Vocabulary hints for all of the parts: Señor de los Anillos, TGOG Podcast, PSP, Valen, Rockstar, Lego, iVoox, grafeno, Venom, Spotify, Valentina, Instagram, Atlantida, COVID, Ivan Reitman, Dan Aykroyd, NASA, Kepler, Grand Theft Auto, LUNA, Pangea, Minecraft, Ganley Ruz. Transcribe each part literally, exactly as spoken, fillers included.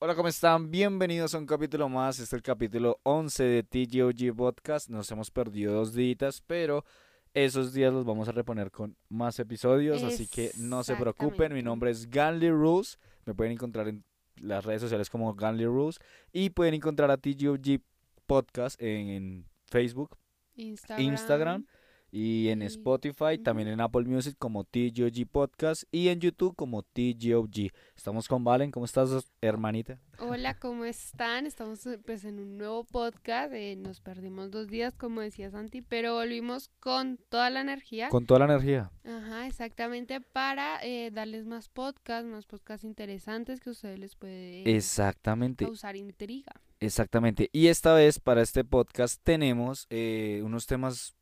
Hola, ¿cómo están? Bienvenidos a un capítulo más. Este es el capítulo once de T G O G Podcast. Nos hemos perdido dos días, pero esos días los vamos a reponer con más episodios, así que no se preocupen. Mi nombre es Ganley Ruz. Me pueden encontrar en las redes sociales como Ganley Ruz. Y pueden encontrar a T G O G Podcast en Facebook, Instagram, Instagram y en Spotify, uh-huh. También en Apple Music como T G O G Podcast y en YouTube como T G O G. Estamos con Valen. ¿Cómo estás, hermanita? Hola, ¿cómo están? Estamos pues en un nuevo podcast, eh, nos perdimos dos días, como decía Santi, pero volvimos con toda la energía. Con toda la energía. Ajá, exactamente, para eh, darles más podcasts, más podcasts interesantes que a ustedes les puede eh, exactamente. causar intriga. Exactamente, y esta vez para este podcast tenemos eh, unos temas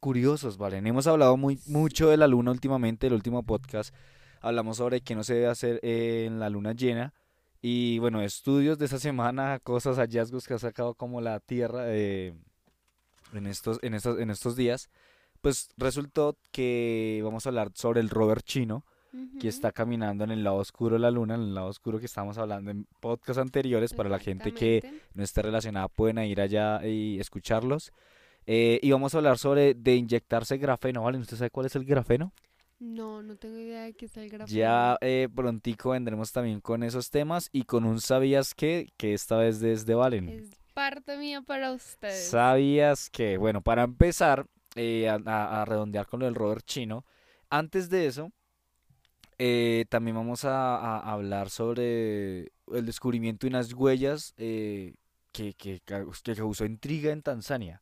curiosos, Valen. Hemos hablado muy mucho de la luna últimamente. El último podcast hablamos sobre qué no se debe hacer en la luna llena y bueno, estudios de esta semana, cosas, hallazgos que ha sacado como la Tierra eh, en estos en estos en estos días. Pues resultó que vamos a hablar sobre el rover chino, uh-huh, que está caminando en el lado oscuro de la luna, en el lado oscuro que estábamos hablando en podcasts anteriores. Para la gente que no esté relacionada, pueden ir allá y escucharlos. Eh, y vamos a hablar sobre de inyectarse grafeno, ¿vale? ¿Usted sabe cuál es el grafeno? No, no tengo idea de qué es el grafeno. Ya eh, prontico vendremos también con esos temas y con un ¿sabías qué? Que esta vez desde Valen. Es parte mía para ustedes. ¿Sabías qué? Bueno, para empezar eh, a, a redondear con lo del rover chino, antes de eso eh, también vamos a, a hablar sobre el descubrimiento de unas huellas eh, que, que, que causó intriga en Tanzania.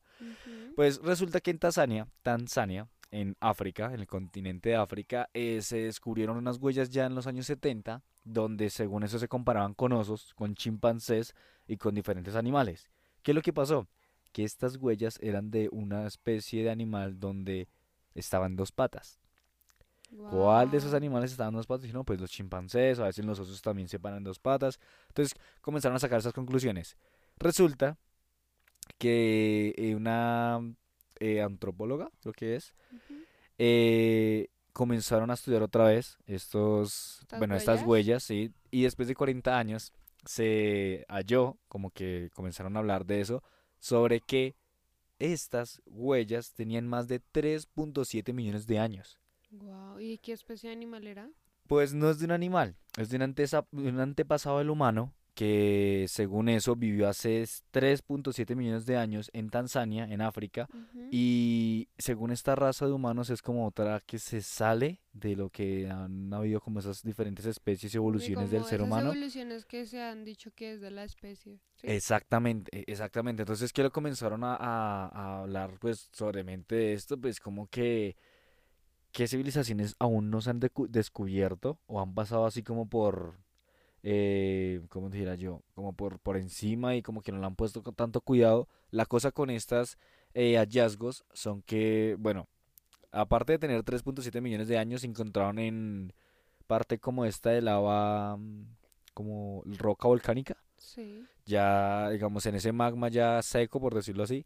Pues resulta que en Tanzania, Tanzania, en África, en el continente de África, eh, se descubrieron unas huellas ya en los años setenta, donde según eso se comparaban con osos, con chimpancés y con diferentes animales. ¿Qué es lo que pasó? Que estas huellas eran de una especie de animal donde estaban dos patas. Wow. ¿Cuál de esos animales estaban dos patas? Y no, pues los chimpancés, a veces los osos también se paran dos patas. Entonces comenzaron a sacar esas conclusiones. Resulta que una eh, antropóloga, creo que es, uh-huh, eh, comenzaron a estudiar otra vez estos, ¿Estas bueno, huellas? estas huellas, sí, y después de cuarenta años se halló, como que comenzaron a hablar de eso, sobre que estas huellas tenían más de tres punto siete millones de años. Wow. ¿Y qué especie de animal era? Pues no es de un animal, es de un, antesa- un antepasado del humano, que según eso vivió hace tres punto siete millones de años en Tanzania, en África, uh-huh, y según esta raza de humanos es como otra que se sale de lo que han habido como esas diferentes especies y evoluciones sí, del ser humano. Como esas evoluciones que se han dicho que es de la especie. ¿Sí? Exactamente, exactamente. Entonces, que lo comenzaron a, a, a hablar pues sobremente de esto, pues como que qué civilizaciones aún no se han decu- descubierto o han pasado así como por... Eh, ¿cómo diría yo? Como por, por encima y como que no le han puesto con tanto cuidado. La cosa con estas eh, hallazgos son que, bueno, aparte de tener tres punto siete millones de años, se encontraron en parte como esta de lava, como roca volcánica. Sí. Ya, digamos, en ese magma ya seco, por decirlo así,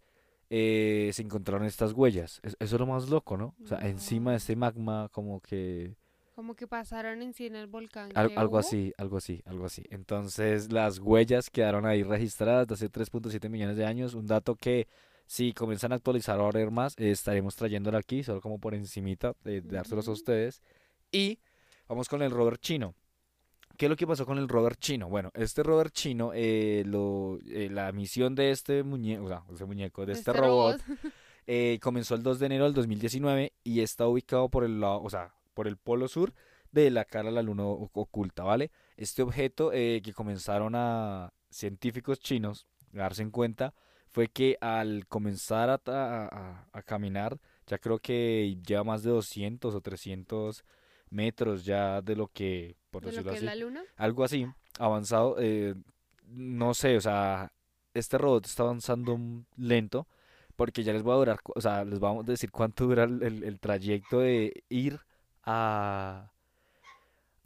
eh, se encontraron estas huellas. Eso es lo más loco, ¿no? O sea, no. Encima de este magma como que... Como que pasaron encima el volcán. Al, algo hubo? así, algo así, algo así. Entonces, las huellas quedaron ahí registradas de hace tres punto siete millones de años. Un dato que, si comienzan a actualizar ahora ver más, eh, estaremos trayéndolo aquí, solo como por encimita, eh, uh-huh, dárselos a ustedes. Y vamos con el rover chino. ¿Qué es lo que pasó con el rover chino? Bueno, este rover chino, eh, lo, eh, la misión de este muñeco, o sea, ese muñeco, de este, este robot, robot. eh, comenzó el dos de enero del dos mil diecinueve y está ubicado por el lado, o sea, por el polo sur de la cara a la luna oculta, ¿vale? Este objeto eh, que comenzaron a científicos chinos a darse en cuenta fue que al comenzar a, a, a caminar, ya creo que lleva más de doscientos o trescientos metros ya de lo que, por ¿De decirlo lo que así, es la luna? Algo así, avanzado, eh, no sé, o sea, este robot está avanzando lento, porque ya les voy a durar, o sea, les vamos a decir cuánto dura el, el, el trayecto de ir A,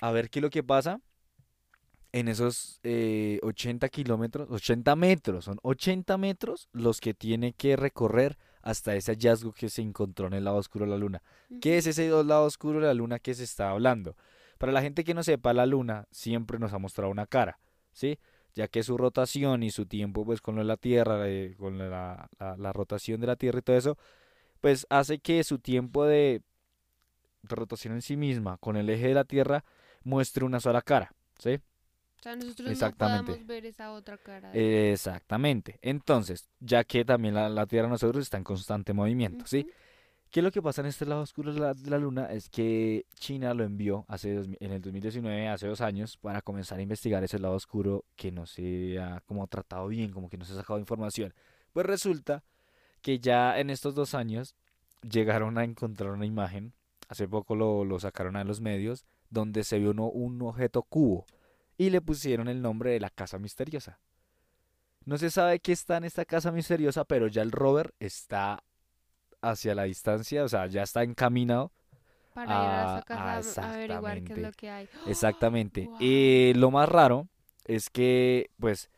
a ver qué es lo que pasa en esos eh, ochenta kilómetros, ochenta metros, son ochenta metros los que tiene que recorrer hasta ese hallazgo que se encontró en el lado oscuro de la luna. ¿Qué es ese lado oscuro de la luna que se está hablando? Para la gente que no sepa, la luna siempre nos ha mostrado una cara, ¿sí? Ya que su rotación y su tiempo, pues con la Tierra, eh, con la, la, la rotación de la Tierra y todo eso, pues hace que su tiempo de rotación en sí misma, con el eje de la Tierra, muestre una sola cara, ¿sí? O sea, nosotros no podemos ver esa otra cara. De... Exactamente. Entonces, ya que también la, la Tierra nosotros está en constante movimiento, uh-huh. ¿sí? ¿Qué es lo que pasa en este lado oscuro de la, de la Luna? Es que China lo envió hace dos, en el dos mil diecinueve, hace dos años, para comenzar a investigar ese lado oscuro que no se ha como tratado bien, como que no se ha sacado información. Pues resulta que ya en estos dos años llegaron a encontrar una imagen, hace poco lo, lo sacaron a los medios, donde se vio uno, un objeto cubo. Y le pusieron el nombre de la casa misteriosa. No se sabe qué está en esta casa misteriosa, pero ya el rover está hacia la distancia, o sea, ya está encaminado para a, ir a esa casa a, a averiguar qué es lo que hay. Exactamente. Oh, wow. eh, lo más raro es que, pues,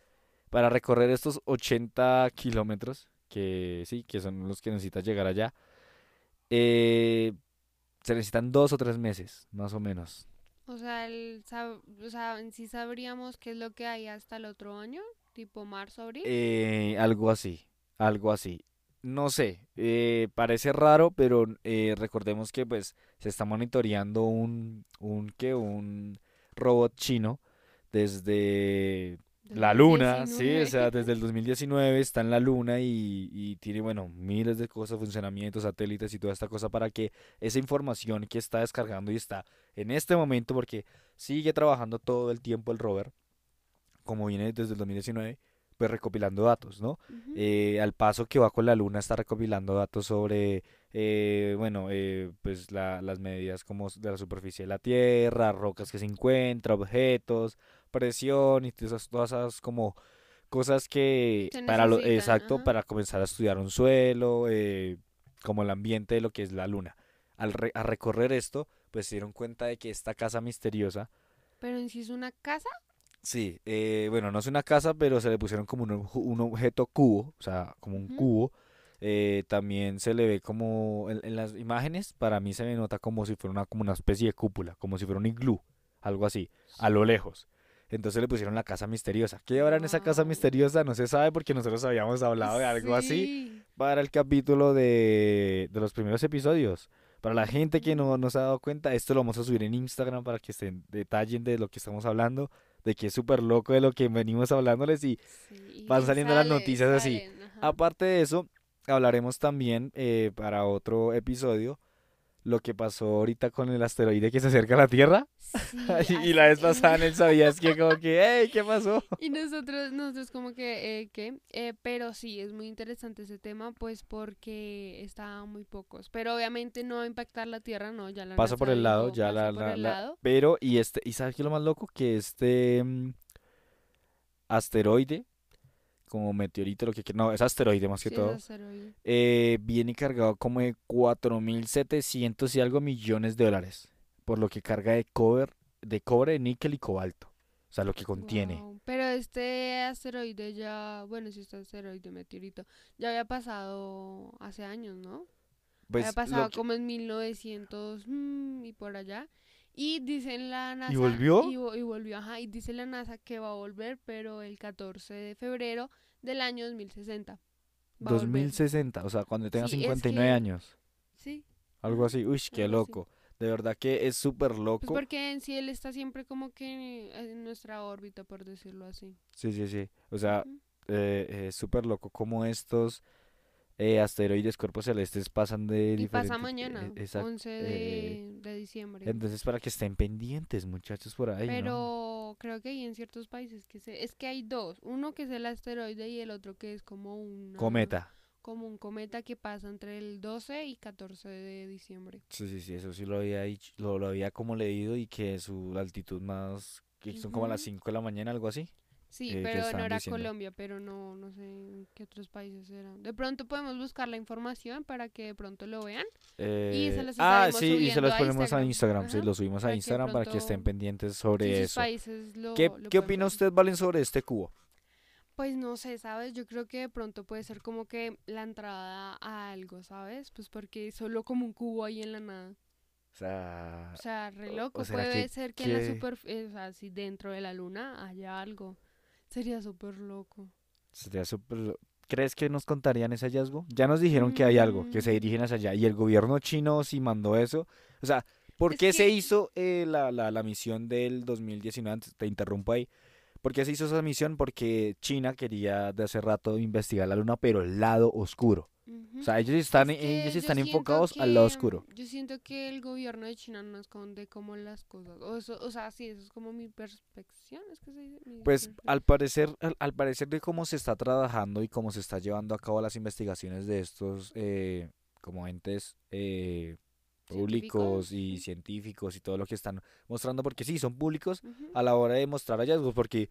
para recorrer estos ochenta kilómetros, que sí, que son los que necesitas llegar allá, eh, se necesitan dos o tres meses, más o menos. O sea, el, o sea, en sí sabríamos qué es lo que hay hasta el otro año, tipo marzo, abril. Eh, algo así, algo así. No sé, eh, parece raro, pero eh, recordemos que pues se está monitoreando un un ¿qué? un robot chino desde dos mil diecinueve. La luna, sí, o sea, desde el dos mil diecinueve está en la luna y, y tiene, bueno, miles de cosas, funcionamientos, satélites y toda esta cosa para que esa información que está descargando y está en este momento, porque sigue trabajando todo el tiempo el rover, como viene desde el dos mil diecinueve, pues recopilando datos, ¿no? Uh-huh. Eh, al paso que va con la luna está recopilando datos sobre, eh, bueno, eh, pues la, las medidas como de la superficie de la Tierra, rocas que se encuentran, objetos, presión y todas, todas esas como cosas que se para lo, exacto ajá. para comenzar a estudiar un suelo, eh, como el ambiente de lo que es la luna. Al re, a recorrer esto, pues se dieron cuenta de que esta casa misteriosa. ¿Pero en sí es una casa? Sí, eh, bueno, no es una casa, pero se le pusieron como un, un objeto cubo, o sea, como un uh-huh. cubo. Eh, también se le ve como, en, en las imágenes, para mí se me nota como si fuera una, como una especie de cúpula, como si fuera un iglú, algo así, sí. a lo lejos. Entonces le pusieron la casa misteriosa. ¿Qué habrá en esa casa misteriosa? No se sabe porque nosotros habíamos hablado de algo sí. así para el capítulo de, de los primeros episodios. Para la gente que no, no se ha dado cuenta, esto lo vamos a subir en Instagram para que se detallen de lo que estamos hablando, de que es súper loco de lo que venimos hablándoles y sí, van saliendo sale, las noticias salen, así. Ajá. Aparte de eso, hablaremos también eh, para otro episodio lo que pasó ahorita con el asteroide que se acerca a la Tierra. Sí, y, y la vez pasada en el sabías que como que, hey, ¿qué pasó? Y nosotros, nosotros como que, eh, ¿qué? Eh, pero sí, es muy interesante ese tema, pues porque está muy pocos. Pero obviamente no va a impactar la Tierra, no, ya la... Pasa por el lado, ya la... Por la, el la lado. Pero, y este y ¿sabes qué es lo más loco? Que este um, asteroide, como meteorito, lo que quiera, no, es asteroide más que sí, todo, eh, viene cargado como de cuatro mil setecientos y algo millones de dólares, por lo que carga de cobre, de cobre, níquel y cobalto, o sea, lo que contiene. Wow. Pero este asteroide ya, bueno, si este asteroide, meteorito, ya había pasado hace años, ¿no? Pues había pasado que... como en mil novecientos mmm, y por allá. Y dice la NASA... ¿Y volvió? Y, y volvió, ajá, y dice la NASA que va a volver, pero el catorce de febrero del año dos mil sesenta. dos mil sesenta, o sea, cuando tenga sí, cincuenta y nueve es que... años. Sí. Algo así, uy, qué algo loco. Así. De verdad que es súper loco. Pues porque en sí él está siempre como que en nuestra órbita, por decirlo así. Sí, sí, sí. O sea, uh-huh. eh, es súper loco como estos... Eh, asteroides, cuerpos celestes pasan de... Y pasa mañana, eh, exact, once de diciembre. Entonces para que estén pendientes, muchachos, por ahí. Pero ¿no? creo que hay en ciertos países que se, es que hay dos, uno que es el asteroide y el otro que es como un... Cometa. Como un cometa que pasa entre el doce y catorce de diciembre. Sí, sí, sí, eso sí lo había dicho, lo, lo había como leído y que su altitud más... Que son uh-huh. como a las cinco de la mañana, algo así. Sí, eh, pero no era diciendo. Colombia, pero no, no sé qué otros países eran. De pronto podemos buscar la información para que de pronto lo vean. Eh, y se los ah, sí, y se los ponemos a Instagram, a Instagram sí, lo subimos para a Instagram que para que estén pendientes sobre eso. Lo, ¿Qué, lo ¿qué opina usted, Valen, sobre este cubo? Pues no sé, ¿sabes? Yo creo que de pronto puede ser como que la entrada a algo, ¿sabes? Pues porque solo como un cubo ahí en la nada. O sea... O sea, re loco. O puede que, ser que, que en la superficie, o sea, si dentro de la luna haya algo. Sería súper loco. Sería súper loco. ¿Crees que nos contarían ese hallazgo? Ya nos dijeron mm. que hay algo, que se dirigen hacia allá. Y el gobierno chino sí mandó eso. O sea, ¿por es qué que... se hizo eh, la, la, la misión del dos mil diecinueve? Te interrumpo ahí. ¿Por qué se hizo esa misión? Porque China quería de hace rato investigar la luna, pero el lado oscuro. Uh-huh. O sea, ellos están, es que ellos están enfocados que, al lado oscuro. Yo siento que el gobierno de China no esconde como las cosas. O, eso, o sea, sí, eso es como mi perspectiva. ¿Es que se dice? Mi pues perspectiva. Al parecer, al, al parecer de cómo se está trabajando y cómo se está llevando a cabo las investigaciones de estos eh, como entes... Eh, públicos y científicos y todo lo que están mostrando, porque sí, son públicos uh-huh. a la hora de mostrar hallazgos, porque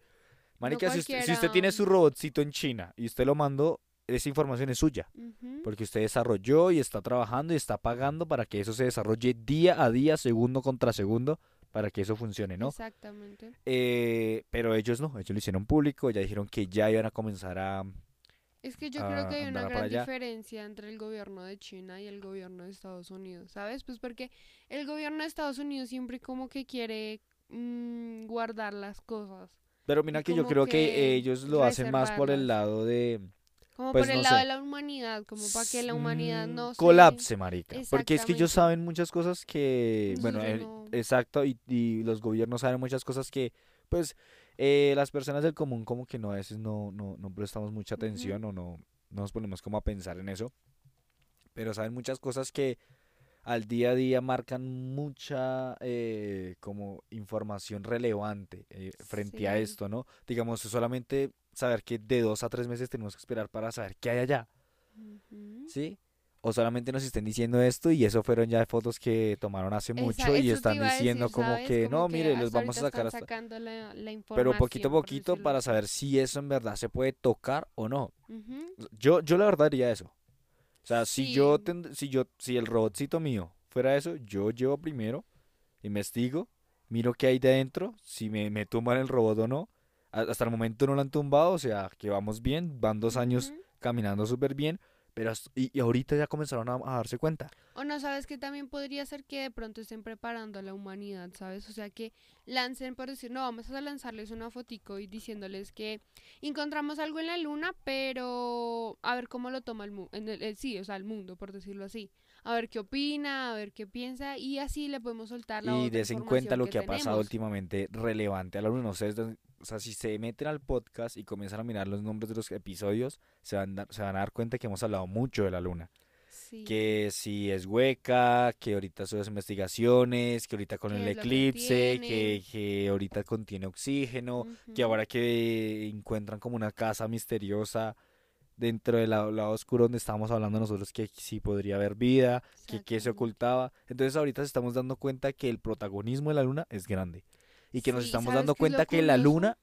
marica, no si, usted, si usted tiene su robotcito en China y usted lo mandó, esa información es suya, uh-huh. porque usted desarrolló y está trabajando y está pagando para que eso se desarrolle día a día, segundo contra segundo, para que eso funcione, ¿no? Exactamente. Eh, pero ellos no, ellos lo hicieron público, ya dijeron que ya iban a comenzar a... Es que yo ah, creo que hay una gran diferencia entre el gobierno de China y el gobierno de Estados Unidos, ¿sabes? Pues porque el gobierno de Estados Unidos siempre como que quiere mmm, guardar las cosas. Pero mira que yo creo que, que ellos lo hacen más por el lado de... Como pues, por el no lado sé. de la humanidad, como para que la humanidad no mm, se... colapse, marica. Porque es que ellos saben muchas cosas que... Bueno, sí, el, no. exacto, y, y los gobiernos saben muchas cosas que, pues... Eh, las personas del común como que no a veces no, no, no prestamos mucha atención uh-huh. o no, no nos ponemos como a pensar en eso, pero saben muchas cosas que al día a día marcan mucha eh, como información relevante eh, frente sí. a esto, ¿no? Digamos, solamente saber que de dos a tres meses tenemos que esperar para saber qué hay allá, uh-huh. ¿sí? O solamente nos estén diciendo esto y eso fueron ya fotos que tomaron hace mucho. Esa, y están diciendo decir, como ¿sabes? que como no, que mire, les vamos a sacar hasta... La, la pero poquito a poquito para saber si eso en verdad se puede tocar o no. Uh-huh. Yo yo la verdad diría eso. O sea, sí. si yo ten... si yo si el robotcito mío fuera eso, yo llevo primero, investigo, miro qué hay de adentro, si me, me tumban el robot o no. Hasta el momento no lo han tumbado, o sea, que vamos bien, van dos años uh-huh. caminando súper bien. Pero y, y ahorita ya comenzaron a, a darse cuenta. O no, sabes que también podría ser que de pronto estén preparando a la humanidad, ¿sabes? O sea, que lancen por decir, no, vamos a lanzarles una fotico y diciéndoles que encontramos algo en la luna, pero a ver cómo lo toma el mundo, sí, o sea, el mundo, por decirlo así. A ver qué opina, a ver qué piensa, y así le podemos soltar la otra información que tenemos. Y des en cuenta lo que ha pasado últimamente relevante a la luna. O sea, o sea, si se meten al podcast y comienzan a mirar los nombres de los episodios, se van, da, se van a dar cuenta que hemos hablado mucho de la luna. Sí. Que si es hueca, que ahorita son las investigaciones, que ahorita con el eclipse, que, que ahorita contiene oxígeno, uh-huh. que ahora que encuentran como una casa misteriosa dentro del lado, lado oscuro donde estábamos hablando nosotros que sí podría haber vida, que, que se ocultaba. Entonces ahorita estamos dando cuenta que el protagonismo de la luna es grande. Y que sí, nos estamos dando cuenta es que la luna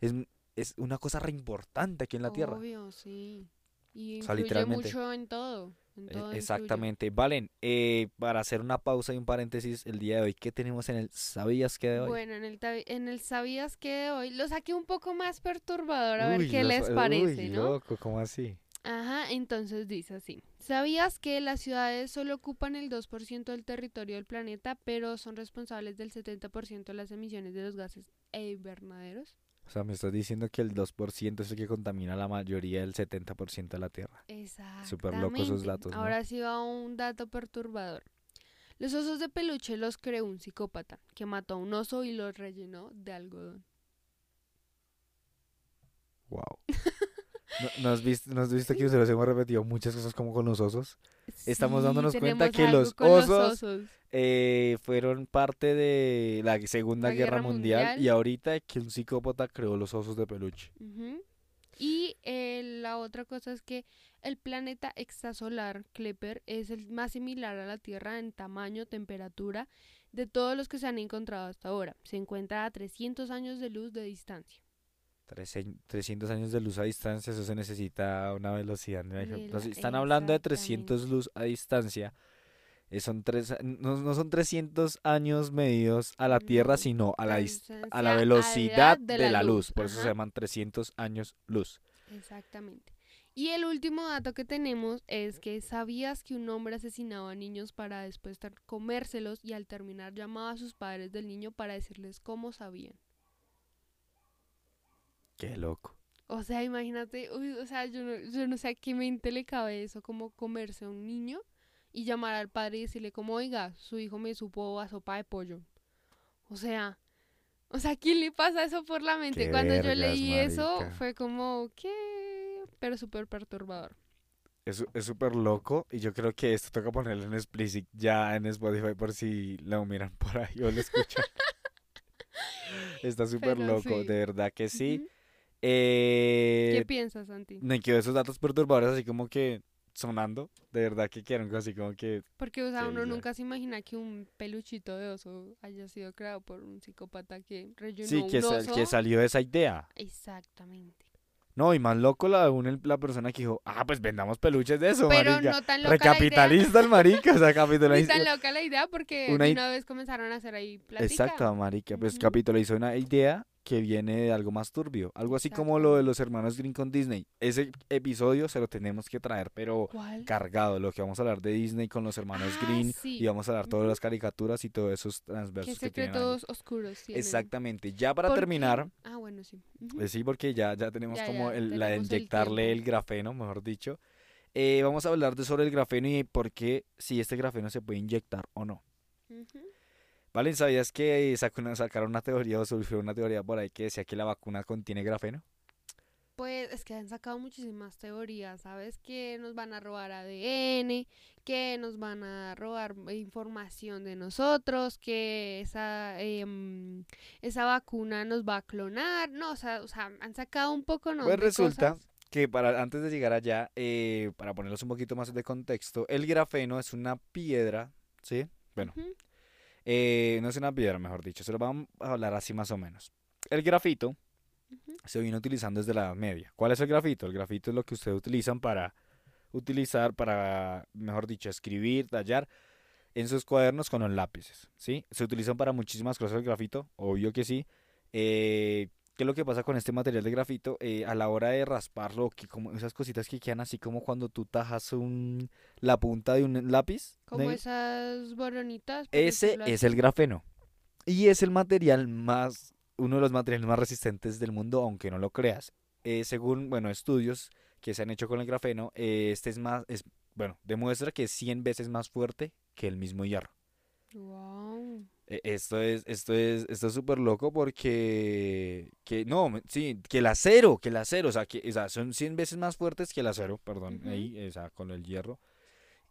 es, es una cosa re importante aquí en la Obvio, Tierra. Obvio, sí. Y influye o sea, mucho en todo. En todo eh, exactamente. Influye. Valen, eh, para hacer una pausa y un paréntesis, el día de hoy, ¿qué tenemos en el ¿Sabías qué de hoy? Bueno, en el, en el ¿Sabías qué de hoy? Lo saqué un poco más perturbador, a uy, ver qué los, les parece, uy, ¿no? loco, ¿cómo así? Ajá, entonces dice así. ¿Sabías que las ciudades solo ocupan el dos por ciento del territorio del planeta, pero son responsables del setenta por ciento de las emisiones de los gases invernaderos? O sea, me estás diciendo que el dos por ciento es el que contamina la mayoría del setenta por ciento de la Tierra. Exactamente. Súper locos esos datos, ¿no? Ahora sí va un dato perturbador. Los osos de peluche los creó un psicópata que mató a un oso y los rellenó de algodón. Wow. ¿No has visto, ¿no has visto que ustedes hemos repetido muchas cosas como con los osos? Sí, estamos dándonos cuenta que los osos, los osos. Eh, fueron parte de la Segunda la Guerra, Guerra Mundial, Mundial y ahorita que un psicópata creó los osos de peluche. Uh-huh. Y eh, la otra cosa es que el planeta extrasolar Kepler es el más similar a la Tierra en tamaño, temperatura, de todos los que se han encontrado hasta ahora. Se encuentra a trescientos años de luz de distancia. trescientos años de luz a distancia, eso se necesita una velocidad. Entonces, están hablando de trescientos luz a distancia. Eh, son tres, no, no son trescientos años medidos a la Tierra, no, sino a la, dist- a la velocidad a la de, la de la luz. luz. Por Ajá. eso se llaman trescientos años luz. Exactamente. Y el último dato que tenemos es que ¿sabías que un hombre asesinaba a niños para después comérselos y al terminar llamaba a sus padres del niño para decirles cómo sabían? Qué loco. O sea, imagínate, uy, o sea, yo no, yo no sé a qué mente le cabe eso, como comerse a un niño y llamar al padre y decirle como, oiga, su hijo me supo a sopa de pollo. O sea, o sea, ¿quién le pasa eso por la mente? Qué Cuando vergas, yo leí marica. Eso fue como, ¿qué? Pero súper perturbador. Es súper loco y yo creo que esto toca ponerlo en explicit ya en Spotify por si lo miran por ahí o lo escuchan. Está súper loco, sí. De verdad que sí. Uh-huh. Eh, ¿Qué piensas, Santi? Me quedó esos datos perturbadores así como que sonando, de verdad que quedaron así como que... Porque, o sea, que uno ya... nunca se imagina que un peluchito de oso haya sido creado por un psicópata que rellenó sí, que un oso. Sí, sal, que salió de esa idea. Exactamente. No, y más loco la, una, la persona que dijo, ah, pues vendamos peluches de eso, pero marica. No tan loca recapitalista el marica, o sea, capitalista. No tan loca la idea porque una, una vez comenzaron a hacer ahí platica. Exacto, marica, pues uh-huh. capitalizó una idea que viene de algo más turbio, algo así Exacto. como lo de los hermanos Green con Disney. Ese episodio se lo tenemos que traer, pero ¿cuál? Cargado, lo que vamos a hablar de Disney con los hermanos ah, Green, sí. y vamos a hablar todas las caricaturas y todos esos transversos que tienen. Que secretos oscuros tienen. Exactamente, ya para terminar. Qué? Ah, bueno, sí. Uh-huh. Eh, sí, porque ya, ya tenemos ya, como ya, el, tenemos la de inyectarle el, el grafeno, mejor dicho. Eh, vamos a hablar de sobre el grafeno y por qué, si este grafeno se puede inyectar o no. Uh-huh. Valen, ¿sabías que sacaron una teoría o surgió una teoría por ahí que decía que la vacuna contiene grafeno? Pues es que han sacado muchísimas teorías, ¿sabes? Que nos van a robar A D N, que nos van a robar información de nosotros, que esa eh, esa vacuna nos va a clonar, no, o sea, o sea han sacado un poco, ¿no? Pues resulta cosas. Que para antes de llegar allá, eh, para ponerlos un poquito más de contexto, el grafeno es una piedra, ¿sí? Bueno... Uh-huh. Eh, no es una piedra, mejor dicho, se lo vamos a hablar así más o menos. El grafito uh-huh. se viene utilizando desde la Edad Media. ¿Cuál es el grafito? El grafito es lo que ustedes utilizan para utilizar, para, mejor dicho, escribir, tallar en sus cuadernos con los lápices, ¿sí? Se utilizan para muchísimas cosas el grafito, obvio que sí. Eh, ¿Qué es lo que pasa con este material de grafito? Eh, a la hora de rasparlo, que como esas cositas que quedan así como cuando tú tajas un, la punta de un lápiz. Como negro. Esas boronitas. Ese es el grafeno. Y es el material más, uno de los materiales más resistentes del mundo, aunque no lo creas. Eh, según, bueno, estudios que se han hecho con el grafeno, eh, este es más, es, bueno, demuestra que es cien veces más fuerte que el mismo hierro. Wow. Esto es, esto es, esto es súper loco porque, que no, sí, que el acero, que el acero, o sea, que, o sea son cien veces más fuertes que el acero, perdón, uh-huh. ahí, o sea, con el hierro,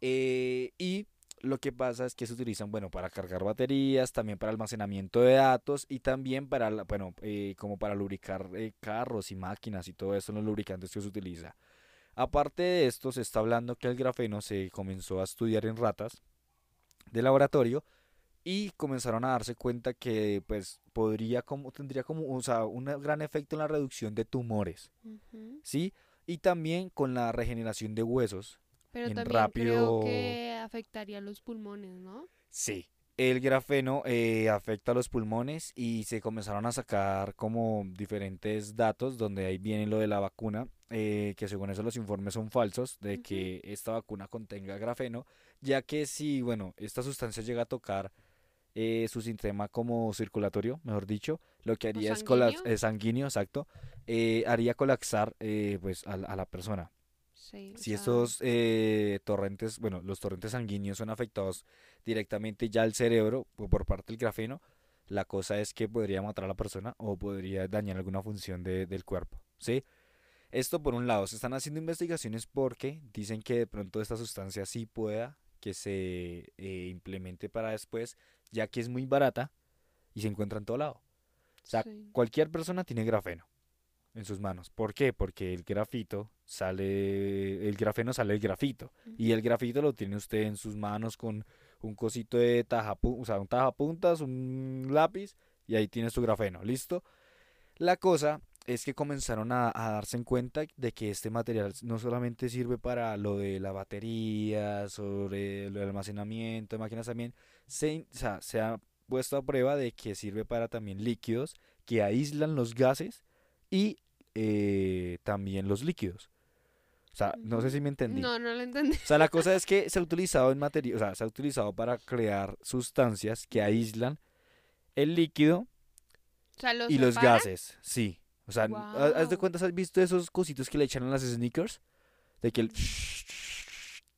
eh, y lo que pasa es que se utilizan, bueno, para cargar baterías, también para almacenamiento de datos y también para, la, bueno, eh, como para lubricar eh, carros y máquinas y todo eso, los lubricantes que se utiliza. Aparte de esto, se está hablando que el grafeno se comenzó a estudiar en ratas de laboratorio. Y comenzaron a darse cuenta que pues podría como tendría como o sea, un gran efecto en la reducción de tumores, uh-huh. ¿sí? Y también con la regeneración de huesos. Pero en también rápido... creo que afectaría los pulmones, ¿no? Sí, el grafeno eh, afecta a los pulmones y se comenzaron a sacar como diferentes datos donde ahí viene lo de la vacuna. Eh, que según eso los informes son falsos de uh-huh. que esta vacuna contenga grafeno, ya que si, bueno, esta sustancia llega a tocar Eh, su sistema como circulatorio, mejor dicho, lo que haría es colas, eh, sanguíneo, exacto, eh, haría colapsar eh, pues a, a la persona. Sí, si ya. Esos eh, torrentes, bueno, los torrentes sanguíneos son afectados directamente ya al cerebro por parte del grafeno, la cosa es que podría matar a la persona o podría dañar alguna función de, del cuerpo, ¿sí? Esto por un lado, se están haciendo investigaciones porque dicen que de pronto esta sustancia sí pueda que se eh, implemente para después, ya que es muy barata y se encuentra en todo lado. O sea, sí. Cualquier persona tiene grafeno en sus manos. ¿Por qué? Porque el grafito sale, el grafeno sale del grafito. Uh-huh. Y el grafito lo tiene usted en sus manos con un cosito de tajapuntas, o sea, un tajapuntas, un lápiz, y ahí tiene su grafeno. ¿Listo? La cosa es que comenzaron a, a darse en cuenta de que este material no solamente sirve para lo de la batería, sobre lo del almacenamiento de máquinas también, se, o sea, se ha puesto a prueba de que sirve para también líquidos que aíslan los gases y eh, también los líquidos. O sea, no sé si me entendí. No, no lo entendí. O sea, la cosa es que se ha utilizado en materia, o sea, se ha utilizado para crear sustancias que aíslan el líquido, o sea, ¿los y los gases. Sí. O sea, wow. ¿Haz de cuenta, has visto esos cositos que le echan a las sneakers? De que el...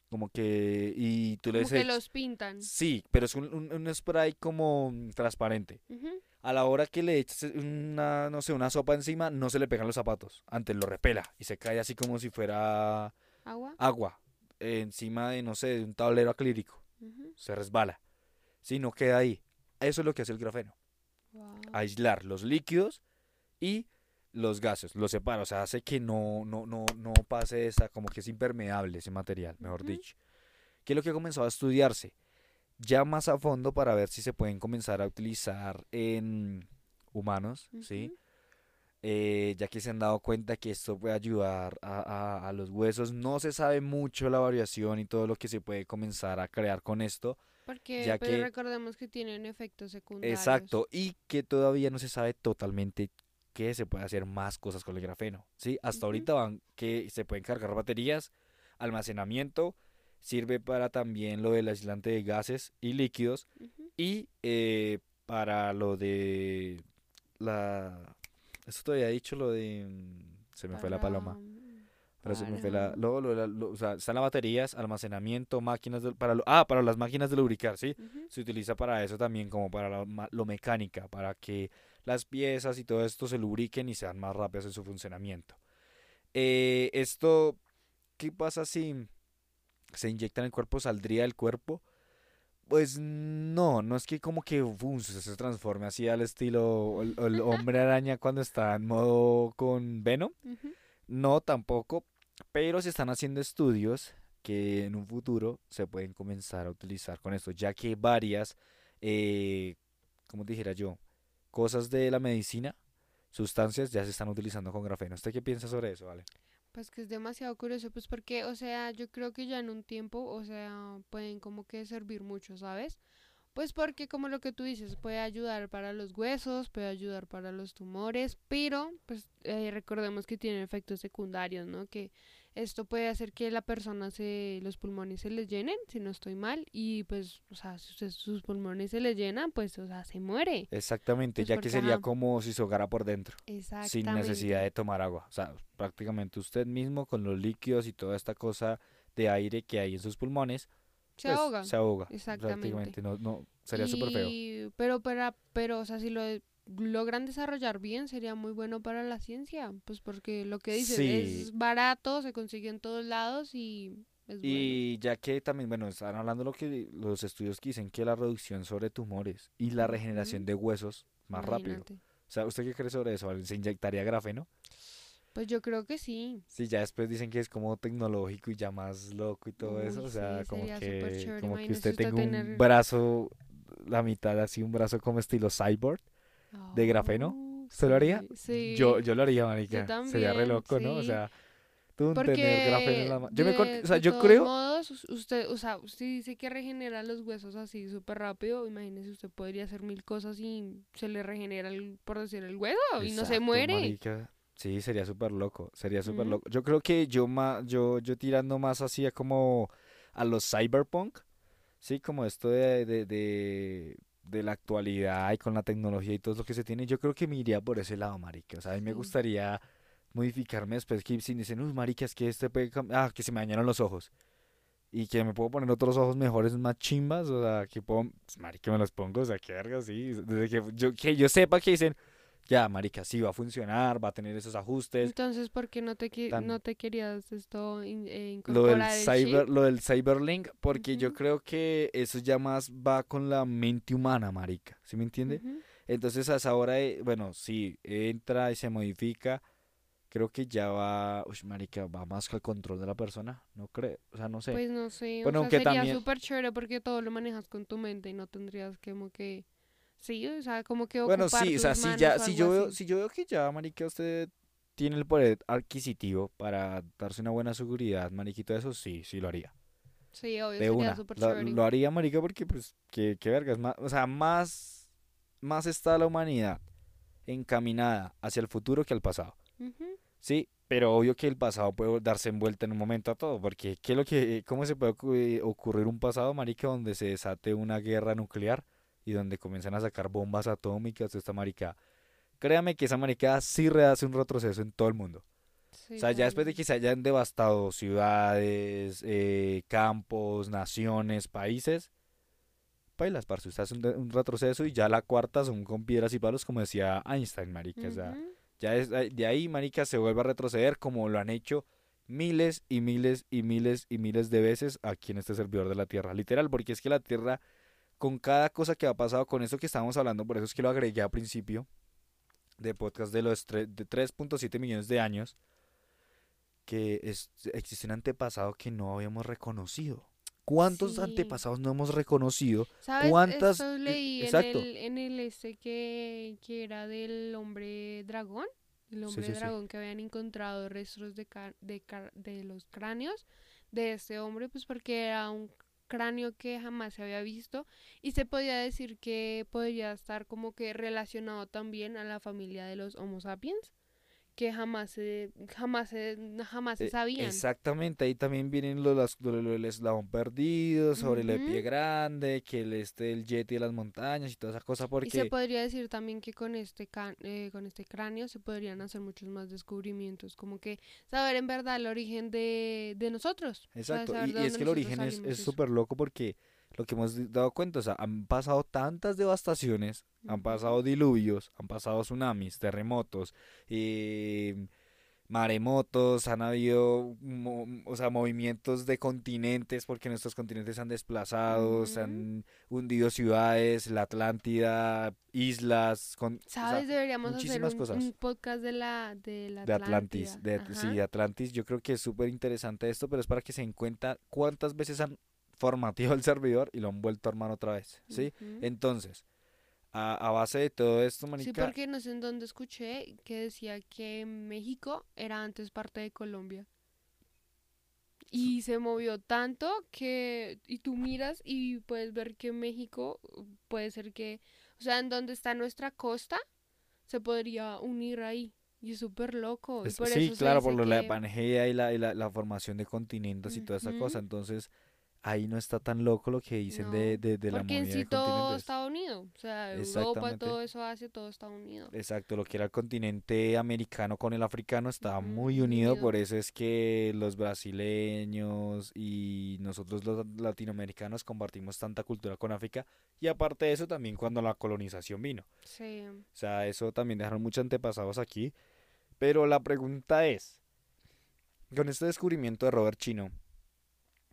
Como que... Y tú como les que ech... los pintan. Sí, pero es un, un, un spray como transparente. Uh-huh. A la hora que le echas una, no sé, una sopa encima, no se le pegan los zapatos. Antes lo repela y se cae así como si fuera... ¿Agua? Agua. Eh, encima de, no sé, de un tablero acrílico. Uh-huh. Se resbala. Sí, no queda ahí. Eso es lo que hace el grafeno. Wow. Aislar los líquidos y... los gases, los separa, o sea, hace que no, no, no, no pase esa, como que es impermeable ese material, mejor uh-huh. dicho. ¿Qué es lo que ha comenzado a estudiarse? Ya más a fondo para ver si se pueden comenzar a utilizar en humanos, uh-huh. ¿sí? Eh, ya que se han dado cuenta que esto puede ayudar a, a, a los huesos, no se sabe mucho la variación y todo lo que se puede comenzar a crear con esto. Porque ya pero que, recordemos que tienen efectos secundarios. Exacto, y que todavía no se sabe totalmente que se puede hacer más cosas con el grafeno, ¿sí? Hasta uh-huh. ahorita van que se pueden cargar baterías, almacenamiento, sirve para también lo del aislante de gases y líquidos uh-huh. y eh, para lo de la... Eso te había dicho lo de... Se me para... fue la paloma. Pero para... se me fue la... Lo, lo, lo, lo, o sea, están las baterías, almacenamiento, máquinas... De, para lo, ah, para las máquinas de lubricar, ¿sí? Uh-huh. Se utiliza para eso también, como para la, lo mecánica, para que... las piezas y todo esto se lubriquen y sean más rápidas en su funcionamiento. Eh, esto, ¿qué pasa si se inyecta en el cuerpo? ¿Saldría del cuerpo? Pues no, no es que como que boom, se transforme así al estilo el, el hombre araña cuando está en modo con Venom. Uh-huh. No, tampoco, pero se están haciendo estudios que en un futuro se pueden comenzar a utilizar con esto, ya que varias, eh, como dijera yo, cosas de la medicina, sustancias ya se están utilizando con grafeno. ¿Usted qué piensa sobre eso, Vale? Pues que es demasiado curioso, pues porque, o sea, yo creo que ya en un tiempo, o sea, pueden como que servir mucho, ¿sabes? Pues porque como lo que tú dices, puede ayudar para los huesos, puede ayudar para los tumores, pero pues eh, recordemos que tiene efectos secundarios, ¿no? Que esto puede hacer que la persona se, los pulmones se les llenen, si no estoy mal, y pues, o sea, si usted, sus pulmones se les llenan, pues, o sea, se muere. Exactamente, pues ya porque, que sería ajá. como si se ahogara por dentro, sin necesidad de tomar agua. O sea, prácticamente usted mismo con los líquidos y toda esta cosa de aire que hay en sus pulmones, se pues, ahoga. Se ahoga, exactamente. Prácticamente, no, no, sería súper feo. Pero, para, pero, o sea, si lo... logran desarrollar bien, sería muy bueno para la ciencia, pues porque lo que dicen sí. es barato, se consigue en todos lados y es y bueno. Ya que también, bueno, están hablando lo que los estudios que dicen que la reducción sobre tumores y la regeneración mm. de huesos más Imagínate. rápido. O sea, ¿usted qué cree sobre eso? ¿Se inyectaría grafeno? Pues yo creo que sí. Sí, ya después dicen que es como tecnológico y ya más loco y todo Uy, eso, o sea, sí, como que como que usted tenga tener... un brazo, la mitad así, un brazo como estilo cyborg. ¿De grafeno? ¿Usted sí, lo haría? Sí. Yo, yo lo haría, marica. Yo también, sería re loco, sí. ¿no? O sea, tú Porque tener grafeno en la mano. Yo, de, me, o sea, de yo todos creo... modos, usted, o sea, usted dice que regenera los huesos así súper rápido. Imagínese, usted podría hacer mil cosas y se le regenera, el, por decir, el hueso Exacto, y no se muere. Marica. Sí, sería súper loco, sería súper mm. loco. Yo creo que yo, ma, yo, yo tirando más así como a los cyberpunk, sí, como esto de... de, de de la actualidad y con la tecnología y todo lo que se tiene, yo creo que me iría por ese lado, marica. O sea, a mí sí. me gustaría modificarme después que si dicen, uy, marica, es que este puede cambiar, ah, que se me dañaron los ojos y que me puedo poner otros ojos mejores, más chimbas, o sea, que puedo, pues, marica, me los pongo, o sea, que verga, sí, desde que yo, que yo sepa que dicen, ya, marica, sí, va a funcionar, va a tener esos ajustes. Entonces, ¿por qué no te, qui- Tan... no te querías esto in- eh, incorporar? Lo del, cyber, chip? Lo del cyberlink, porque uh-huh. yo creo que eso ya más va con la mente humana, marica, ¿sí me entiende? Uh-huh. Entonces, hasta ahora, bueno, sí, entra y se modifica, creo que ya va, uy, marica, va más al control de la persona, no creo, o sea, no sé. Pues no sé, bueno, o sea, sería también... súper chévere porque todo lo manejas con tu mente y no tendrías que como que... Sí, o sea, como que ocupar Bueno, sí, tus o sea, si, ya, si, yo veo, si yo veo que ya, marica, usted tiene el poder adquisitivo para darse una buena seguridad, mariquito, eso sí, sí lo haría. Sí, obvio, de sería súper chévere. Lo haría, marica, porque, pues, qué, qué vergas, más, o sea, más, más está la humanidad encaminada hacia el futuro que al pasado. Uh-huh. Sí, pero obvio que el pasado puede darse envuelta en un momento a todo, porque ¿qué es lo que, ¿cómo se puede ocu- ocurrir un pasado, marica, donde se desate una guerra nuclear y donde comienzan a sacar bombas atómicas? Esta marica, créame que esa maricada sí rehace un retroceso en todo el mundo. Sí, o sea, ya después de que se hayan devastado ciudades, eh, campos, naciones, países, pailas, parce, usted hace un, un retroceso y ya la cuarta son con piedras y palos, como decía Einstein, marica. Uh-huh. O sea, ya es, de ahí, marica, se vuelve a retroceder como lo han hecho miles y miles y miles y miles de veces aquí en este servidor de la Tierra. Literal, porque es que la Tierra, con cada cosa que ha pasado, con esto que estábamos hablando, por eso es que lo agregué al principio de podcast, de los tre- de tres punto siete millones de años que es, existe un antepasado que no habíamos reconocido. ¿Cuántos sí. antepasados no hemos reconocido? ¿Sabes? ¿Cuántas? Esto leí Exacto. en el, en el este que, que era del hombre dragón, el hombre sí, sí, dragón sí. que habían encontrado restos de, car- de, car- de los cráneos de este hombre, pues porque era un cráneo que jamás se había visto y se podía decir que podría estar como que relacionado también a la familia de los Homo sapiens que jamás se, jamás se, jamás se sabían. Exactamente, ahí también vienen los, los, los, los el eslabón perdido, sobre uh-huh. el pie grande, que el este el yeti de las montañas y toda esa cosa, porque... Y se podría decir también que con este, can, eh, con este cráneo se podrían hacer muchos más descubrimientos, como que saber en verdad el origen de, de nosotros. Exacto, o sea, y, y es que el origen es súper loco porque lo que hemos dado cuenta, o sea, han pasado tantas devastaciones, uh-huh. han pasado diluvios, han pasado tsunamis, terremotos, eh, maremotos, han habido, mo- o sea, movimientos de continentes, porque nuestros continentes se han desplazado, uh-huh. se han hundido ciudades, la Atlántida, islas, con, ¿sabes? O sea, deberíamos hacer un, un podcast de la, de la de Atlantis, de, sí, de Atlantis. Yo creo que es súper interesante esto, pero es para que se den cuenta cuántas veces han formativo el servidor y lo han vuelto a armar otra vez, ¿sí? Uh-huh. Entonces, a, a base de todo esto, manica... Sí, porque no sé en dónde escuché que decía que México era antes parte de Colombia. Y se movió tanto que... Y tú miras y puedes ver que México puede ser que... O sea, en donde está nuestra costa, se podría unir ahí. Y es súper loco. Es, y por sí, eso claro, por lo de que... la Pangea y, la, y la, la formación de continentes y uh-huh. toda esa cosa. Entonces... Ahí no está tan loco lo que dicen no, de, de, de la movida sí de continentes. Porque en sí todo está unido. O sea, Europa, todo eso, Asia, todo está unido. Exacto, lo que era el continente americano con el africano está mm-hmm. muy unido, unido. Por eso es que los brasileños y nosotros los latinoamericanos compartimos tanta cultura con África. Y aparte de eso también cuando la colonización vino. Sí. O sea, eso también dejaron muchos antepasados aquí. Pero la pregunta es, con este descubrimiento de Robert Chino,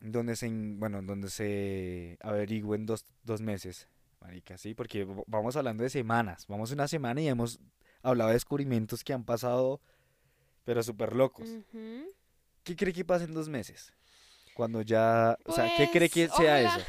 donde se bueno donde se averigüen en dos, dos meses, marica, sí, porque vamos hablando de semanas, vamos una semana y hemos hablado de descubrimientos que han pasado, pero súper locos. Uh-huh. ¿Qué cree que pase en dos meses? Cuando ya, pues, o sea, ¿qué cree que sea ojalá, eso?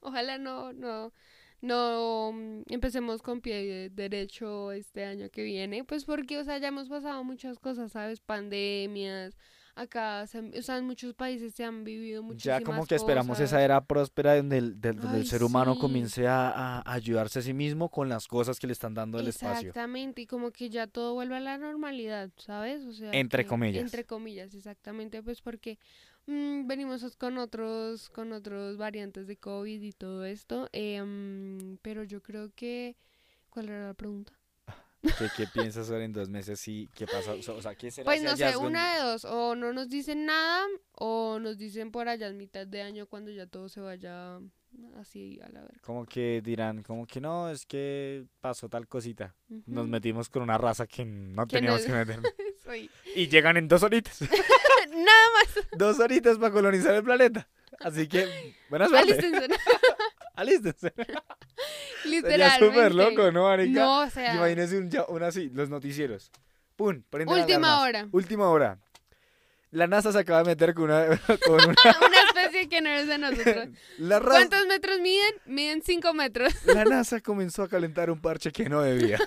Ojalá no, no, no empecemos con pie derecho este año que viene, pues porque, o sea, ya hemos pasado muchas cosas, ¿sabes? Pandemias. Acá, o sea, en muchos países se han vivido muchísimas cosas. Ya como que esperamos cosas. Esa era próspera donde el, de, donde Ay, el ser sí. humano comience a, a ayudarse a sí mismo con las cosas que le están dando el espacio. Exactamente, y como que ya todo vuelve a la normalidad, ¿sabes? O sea, entre que, comillas. Entre comillas, exactamente, pues porque mmm, venimos con otros, con otros variantes de COVID y todo esto, eh, pero yo creo que... ¿Cuál era la pregunta? ¿Qué, ¿Qué piensas ahora en dos meses y qué pasa? O sea, ¿qué será? Pues no sé, una de dos, o no nos dicen nada, o nos dicen por allá en mitad de año cuando ya todo se vaya así a la verga. Como que dirán, como que no, es que pasó tal cosita, uh-huh. nos metimos con una raza que no teníamos no? que meternos. Soy... Y llegan en dos horitas. Nada más. Dos horitas para colonizar el planeta. Así que, buenas suerte. Alístense. Alístense. Literalmente. Sería súper loco, ¿no, marica? No, o sea... Imagínense un, un así, los noticieros. Pum, prenden las alarmas. Última hora. Última hora. La NASA se acaba de meter con una... Con una... una especie que no es de nosotros. La raza... ¿Cuántos metros miden? Miden cinco metros. La NASA comenzó a calentar un parche que no debía.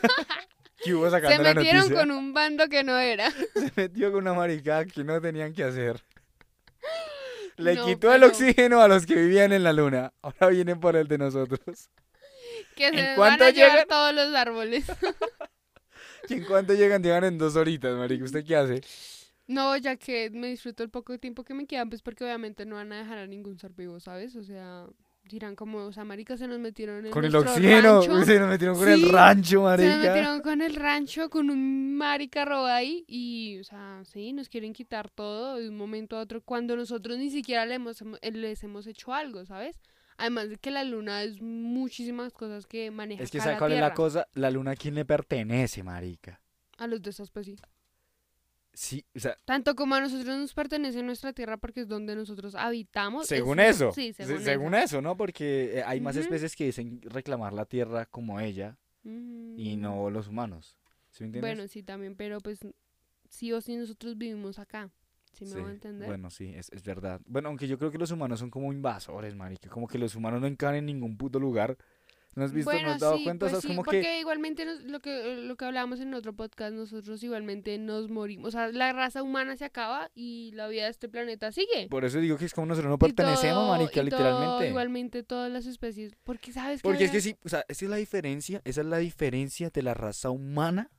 Que hubo sacando la noticia. Se metieron con un bando que no era. Se metió con una maricada que no tenían que hacer. Le no, quitó pero... el oxígeno a los que vivían en la luna. Ahora vienen por el de nosotros. Que se van a llegar todos los árboles. ¿Y en cuánto llegan? Llegan en dos horitas, marica. ¿Usted qué hace? No, ya que me disfruto el poco tiempo que me queda, pues porque obviamente no van a dejar a ningún ser vivo, ¿sabes? O sea, dirán como, o sea, marica, se nos metieron en con el oxígeno, rancho. Se nos metieron con sí, el rancho, marica. Se nos metieron con el rancho, con un marica roba ahí y, o sea, sí, nos quieren quitar todo de un momento a otro cuando nosotros ni siquiera le hemos, les hemos hecho algo, ¿sabes? Además de que la luna es muchísimas cosas que maneja. Es que ¿sabes cuál es la cosa? La luna, ¿a quién le pertenece, marica? A los de esas, pues sí. Sí, o sea, tanto como a nosotros nos pertenece nuestra tierra porque es donde nosotros habitamos. Según es, eso. Sí, según, se, eso. según eso, ¿no? Porque hay uh-huh. más especies que dicen reclamar la tierra como ella uh-huh. y no los humanos. ¿Sí me entiendes? Bueno, sí, también, pero pues sí o sí nosotros vivimos acá. ¿Sí me sí, voy a entender? Bueno, sí, es, es verdad. Bueno, aunque yo creo que los humanos son como invasores, marica. Como que los humanos no encajan en ningún puto lugar. ¿No has visto? Bueno, ¿no has dado sí, cuenta? Pues o sea, sí, como porque que... igualmente nos, lo que lo que hablábamos en otro podcast, nosotros igualmente nos morimos. O sea, la raza humana se acaba y la vida de este planeta sigue. Por eso digo que es como nosotros no pertenecemos, todo, marica, literalmente. Todo, igualmente todas las especies. Porque sabes que... Porque es que sí, o sea, esa es la diferencia, esa es la diferencia de la raza humana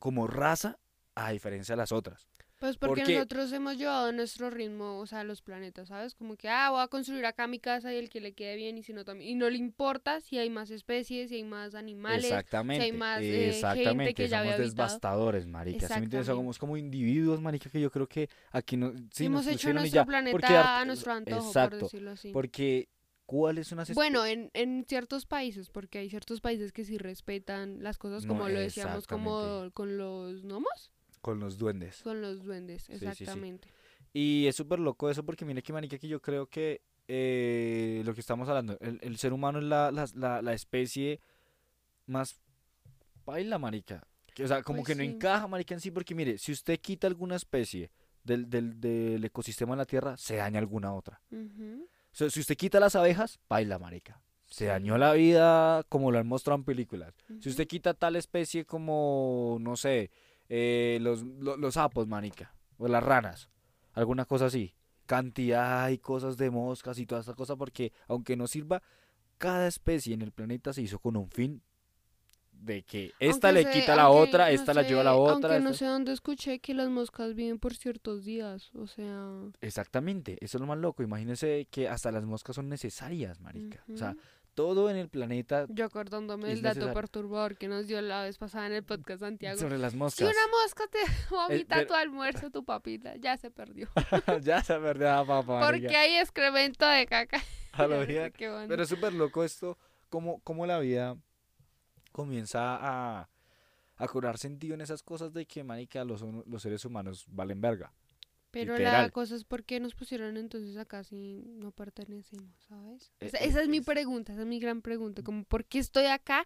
como raza a diferencia de las otras. Pues porque, porque nosotros hemos llevado nuestro ritmo, o sea, los planetas, ¿sabes? Como que, ah, voy a construir acá mi casa y el que le quede bien y si no también. Y no le importa si hay más especies, si hay más animales, exactamente, si hay más eh, exactamente, gente que ya había habitado. Somos devastadores, marica. ¿Sí me entiendes? Somos como individuos, marica, que yo creo que aquí no... Sí, hemos nos hecho nuestro planeta porque, a nuestro antojo, exacto, por decirlo así. Porque... ¿Cuáles son las especies? Bueno, en, en ciertos países, porque hay ciertos países que sí respetan las cosas, como no, lo decíamos, como con los gnomos. Con los duendes. Con los duendes, exactamente. Sí, sí, sí. Y es súper loco eso porque mire que marica que yo creo que eh, lo que estamos hablando, el, el ser humano es la, la, la, la especie más paila, marica. Que, o sea, como pues que sí. no encaja, marica, en sí, porque mire, si usted quita alguna especie del, del, del ecosistema de la Tierra, se daña alguna otra. Uh-huh. O sea, si usted quita las abejas, paila, marica. Se dañó la vida como lo han mostrado en películas. Uh-huh. Si usted quita tal especie como, no sé... Eh, los, los, los sapos, manica, o las ranas, alguna cosa así, cantidad y cosas de moscas y toda esta cosa, porque aunque no sirva, cada especie en el planeta se hizo con un fin de que esta aunque le sé, quita la otra, esta no la sé, lleva a la otra. Aunque no esta... sé dónde escuché que las moscas viven por ciertos días, o sea... Exactamente, eso es lo más loco, imagínense que hasta las moscas son necesarias, marica, uh-huh. o sea... Todo en el planeta. Yo acordándome del dato necesario. perturbador que nos dio la vez pasada en el podcast Santiago. Sobre las moscas. Si una mosca te vomita eh, pero... tu almuerzo, tu papita, ya se perdió. Ya se perdió la papa. Porque amiga. Hay excremento de caca. A la vida. Pero es súper loco esto, cómo, cómo la vida comienza a, a cobrar sentido en esas cosas de que, manica, los, los seres humanos valen verga. Pero literal. La cosa es por qué nos pusieron entonces acá si no pertenecemos, ¿sabes? Eh, o sea, esa es, es mi pregunta, esa es mi gran pregunta, como ¿por qué estoy acá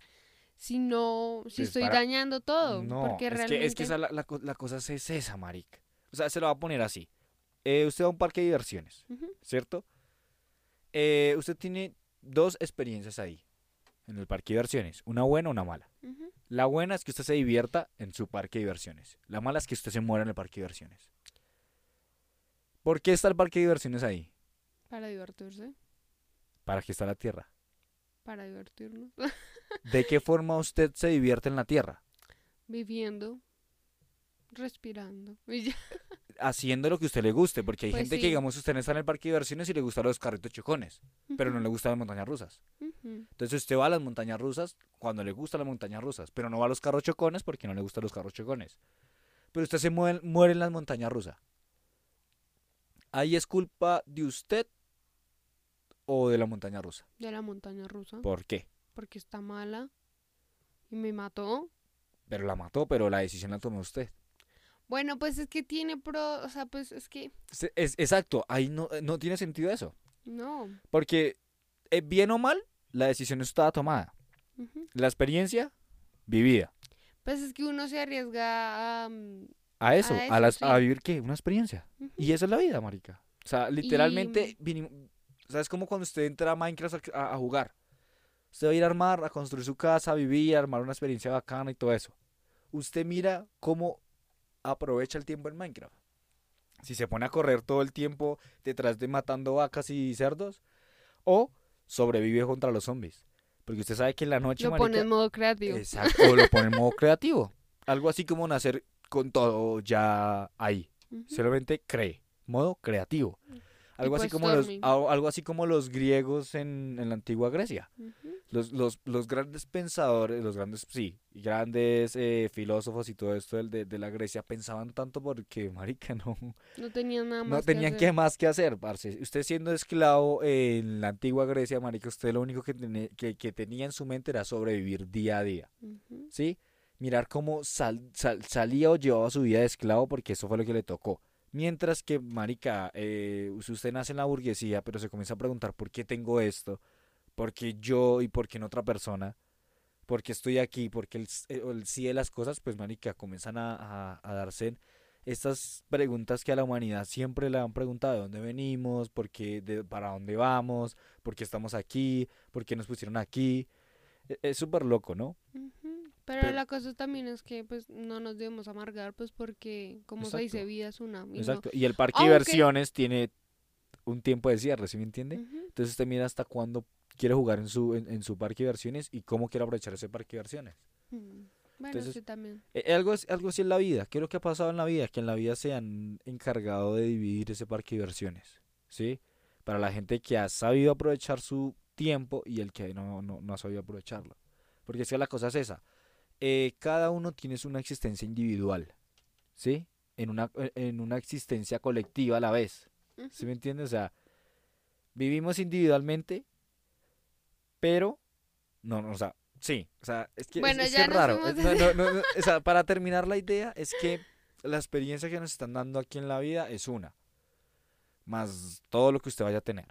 si no, si pues estoy para... dañando todo? No, porque es, realmente... que, es que esa, la, la, la cosa es esa, marica. O sea, se lo va a poner así. Eh, usted va a un parque de diversiones, uh-huh. ¿cierto? Eh, usted tiene dos experiencias ahí, en el parque de diversiones, una buena y una mala. Uh-huh. La buena es que usted se divierta en su parque de diversiones, la mala es que usted se muera en el parque de diversiones. ¿Por qué está el parque de diversiones ahí? Para divertirse. ¿Para qué está la Tierra? Para divertirnos. ¿De qué forma usted se divierte en la Tierra? Viviendo, respirando. Y ya. Haciendo lo que a usted le guste, porque hay pues gente sí. que, digamos, usted está en el parque de diversiones y le gustan los carritos chocones, uh-huh. pero no le gustan las montañas rusas. Uh-huh. Entonces usted va a las montañas rusas cuando le gustan las montañas rusas, pero no va a los carros chocones porque no le gustan los carros chocones. Pero usted se mueve, muere en las montañas rusas. ¿Ahí es culpa de usted o de la montaña rusa? De la montaña rusa. ¿Por qué? Porque está mala y me mató. Pero la mató, pero la decisión la tomó usted. Bueno, pues es que tiene pro... O sea, pues es que... Es, es, exacto, ahí no, no tiene sentido eso. No. Porque bien o mal, la decisión estaba tomada. Uh-huh. La experiencia, vivida. Pues es que uno se arriesga a... A eso, a, eso, a, las, sí. a vivir, ¿qué? Una experiencia. Uh-huh. Y esa es la vida, marica. O sea, literalmente, y... vinimos, o sea, es como cuando usted entra a Minecraft a, a jugar. Usted va a ir a armar, a construir su casa, a vivir, a armar una experiencia bacana y todo eso. Usted mira cómo aprovecha el tiempo en Minecraft. Si se pone a correr todo el tiempo detrás de matando vacas y cerdos, o sobrevive contra los zombies. Porque usted sabe que en la noche, Lo marica, pone en modo creativo. Exacto, o lo pone en modo creativo. Algo así como nacer con todo ya ahí. Uh-huh. Solamente cree, modo creativo. Algo así, como los, algo así como los griegos en, en la antigua Grecia. Uh-huh. Los, los, los grandes pensadores, los grandes, sí, grandes eh, filósofos y todo esto de, de la Grecia pensaban tanto porque, marica, no... No tenían nada más no que tenían hacer. Que más que hacer, parce. Usted siendo esclavo en la antigua Grecia, marica, usted lo único que, ten, que, que tenía en su mente era sobrevivir día a día, uh-huh. ¿sí? Mirar cómo sal, sal, salía o llevaba su vida de esclavo porque eso fue lo que le tocó. Mientras que, marica, eh, si usted nace en la burguesía, pero se comienza a preguntar por qué tengo esto, por qué yo y por qué en otra persona, por qué estoy aquí, por qué el, el sí de las cosas, pues, marica, comienzan a, a, a darse estas preguntas que a la humanidad siempre le han preguntado, de dónde venimos, por qué, de, para dónde vamos, por qué estamos aquí, por qué nos pusieron aquí. Es, es súper loco, ¿no? Pero, Pero la cosa también es que pues no nos debemos amargar, pues porque como exacto. se dice, vida es una. Y exacto. No... Y el parque de Aunque... diversiones tiene un tiempo de cierre, ¿sí me entiende? Uh-huh. Entonces usted mira hasta cuándo quiere jugar en su en, en su parque de diversiones y cómo quiere aprovechar ese parque de diversiones. Uh-huh. Bueno, entonces, sí también. Eh, algo, algo así en la vida. ¿Qué es lo que ha pasado en la vida? Que en la vida se han encargado de dividir ese parque de diversiones, ¿sí? Para la gente que ha sabido aprovechar su tiempo y el que no, no, no ha sabido aprovecharlo. Porque es que la cosa es esa. Eh, cada uno tiene una existencia individual, ¿sí? En una, en una existencia colectiva a la vez, ¿sí me entiendes? O sea, vivimos individualmente, pero, no, no, o sea, sí, o sea, es que bueno, es, es que raro. Fuimos... No, no, no, o sea, para terminar la idea, es que la experiencia que nos están dando aquí en la vida es una, más todo lo que usted vaya a tener.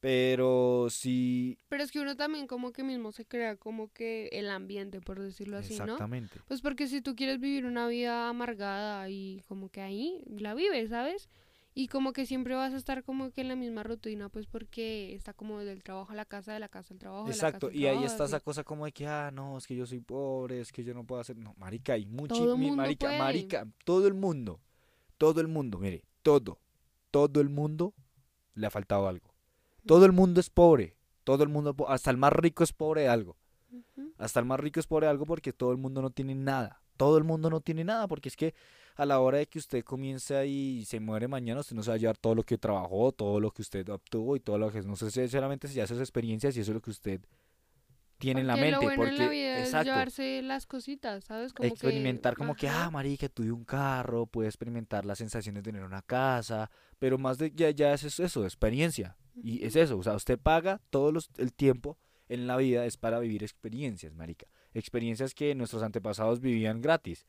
Pero sí... Pero es que uno también como que mismo se crea como que el ambiente, por decirlo así, ¿no? Exactamente. Pues porque si tú quieres vivir una vida amargada y como que ahí la vives, ¿sabes? Y como que siempre vas a estar como que en la misma rutina, pues porque está como del trabajo a la casa, de la casa al trabajo. Exacto, de la casa y trabajo, ahí está así. Esa cosa como de que, ah, no, es que yo soy pobre, es que yo no puedo hacer... No, marica, hay mucho... Todo el mundo marica, puede. Marica, todo el mundo, todo el mundo, mire, todo, todo el mundo le ha faltado algo. Todo el mundo es pobre, todo el mundo, hasta el más rico es pobre de algo, uh-huh. hasta el más rico es pobre de algo porque todo el mundo no tiene nada, todo el mundo no tiene nada, porque es que a la hora de que usted comience y se muere mañana, usted no se va a llevar todo lo que trabajó, todo lo que usted obtuvo y todo lo que, no sé sinceramente si ya esas experiencias y eso es lo que usted tiene porque en la mente. Lo bueno porque en la vida exacto, es llevarse las cositas, ¿sabes? Como experimentar que, como ajá. que, ah, marica, tuve un carro, puede experimentar las sensaciones de tener una casa, pero más de ya, ya es eso, experiencia. Y es eso, o sea, usted paga todo los, el tiempo en la vida es para vivir experiencias, marica. Experiencias que nuestros antepasados vivían gratis.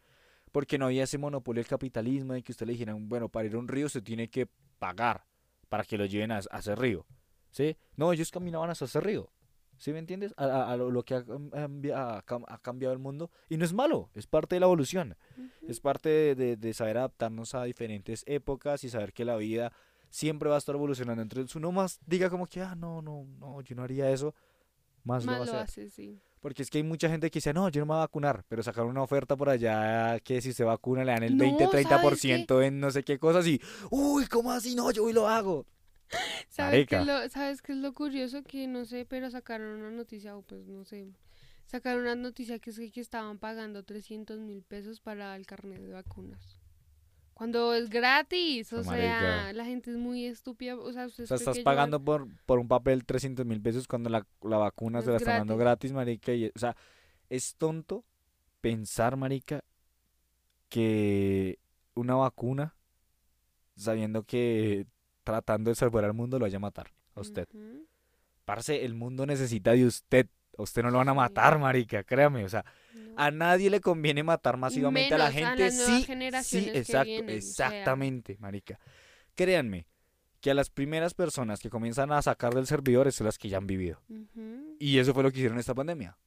Porque no había ese monopolio del capitalismo de que usted le dijeran, bueno, para ir a un río se tiene que pagar para que lo lleven a, a ese río, ¿sí? No, ellos caminaban hasta ese río, ¿sí me entiendes? A, a, a lo, lo que ha, a, ha cambiado el mundo. Y no es malo, es parte de la evolución. Uh-huh. Es parte de, de, de saber adaptarnos a diferentes épocas y saber que la vida... siempre va a estar evolucionando. Entonces uno más diga como que, ah, no, no, no, yo no haría eso. Más Mal lo va a hacer. Hace, sí. Porque es que hay mucha gente que dice, no, yo no me voy a vacunar. Pero sacaron una oferta por allá que si se vacuna le dan el no, veinte, treinta por ciento en no sé qué cosas y, uy, ¿cómo así? No, yo voy y lo hago. ¿Sabes qué, es lo, ¿Sabes qué es lo curioso? Que no sé, pero sacaron una noticia, o oh, pues no sé, sacaron una noticia que es que estaban pagando trescientos mil pesos para el carnet de vacunas. Cuando es gratis, o Marica. sea, la gente es muy estúpida. O sea, usted o sea estás pagando llevar... por, por un papel trescientos mil pesos cuando la, la vacuna es se la gratis. Están dando gratis, marica. Y, o sea, es tonto pensar, marica, que una vacuna, sabiendo que tratando de salvar al mundo, lo vaya a matar a usted. Uh-huh. Parce, el mundo necesita de usted. A usted no lo van a matar, marica, créame, o sea, no. a nadie le conviene matar masivamente menos a la gente, a las nuevas sí, generaciones sí, exacto, que vienen, exactamente, o sea. Marica, créanme, que a las primeras personas que comienzan a sacar del servidor son las que ya han vivido, uh-huh. y eso fue lo que hicieron esta pandemia,